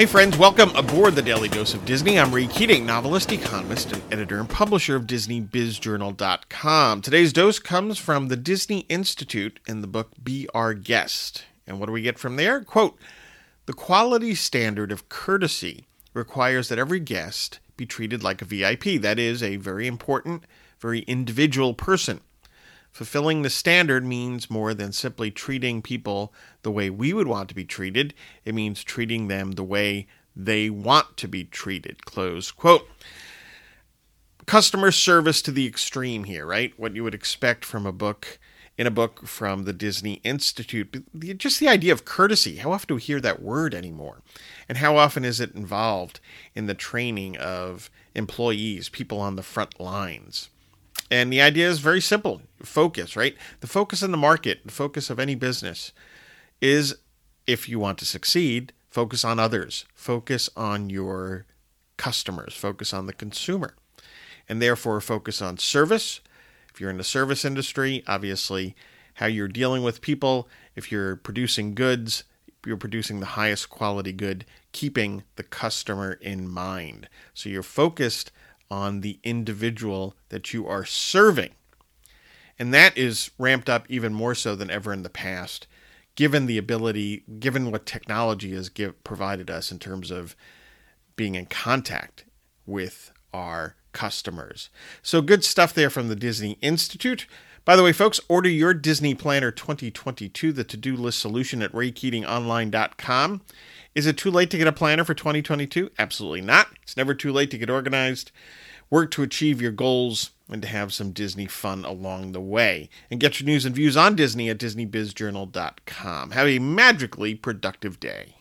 Hey friends, welcome aboard the Daily Dose of Disney. I'm Rick Keating, novelist, economist, and editor and publisher of DisneyBizJournal.com. Today's dose comes from the Disney Institute in the book Be Our Guest. And what do we get from there? Quote, "The quality standard of courtesy requires that every guest be treated like a VIP, that is, a very important, very individual person. Fulfilling the standard means more than simply treating people the way we would want to be treated. It means treating them the way they want to be treated," close quote. Customer service to the extreme here, right? What you would expect from a book from the Disney Institute. Just the idea of courtesy. How often do we hear that word anymore? And how often is it involved in the training of employees, people on the front lines? And the idea is very simple. Focus, right? The focus in the market, the focus of any business is, if you want to succeed, focus on others. Focus on your customers. Focus on the consumer. And therefore, focus on service. If you're in the service industry, obviously, how you're dealing with people. If you're producing goods, you're producing the highest quality good, keeping the customer in mind. So you're focused on the individual that you are serving. And that is ramped up even more so than ever in the past, given the ability, given what technology has provided us in terms of being in contact with our customers. So good stuff there from the Disney Institute. By the way, folks, order your Disney Planner 2022, the to-do list solution at raykeatingonline.com. Is it too late to get a planner for 2022? Absolutely not. It's never too late to get organized, work to achieve your goals, and to have some Disney fun along the way. And get your news and views on Disney at DisneyBizJournal.com. Have a magically productive day.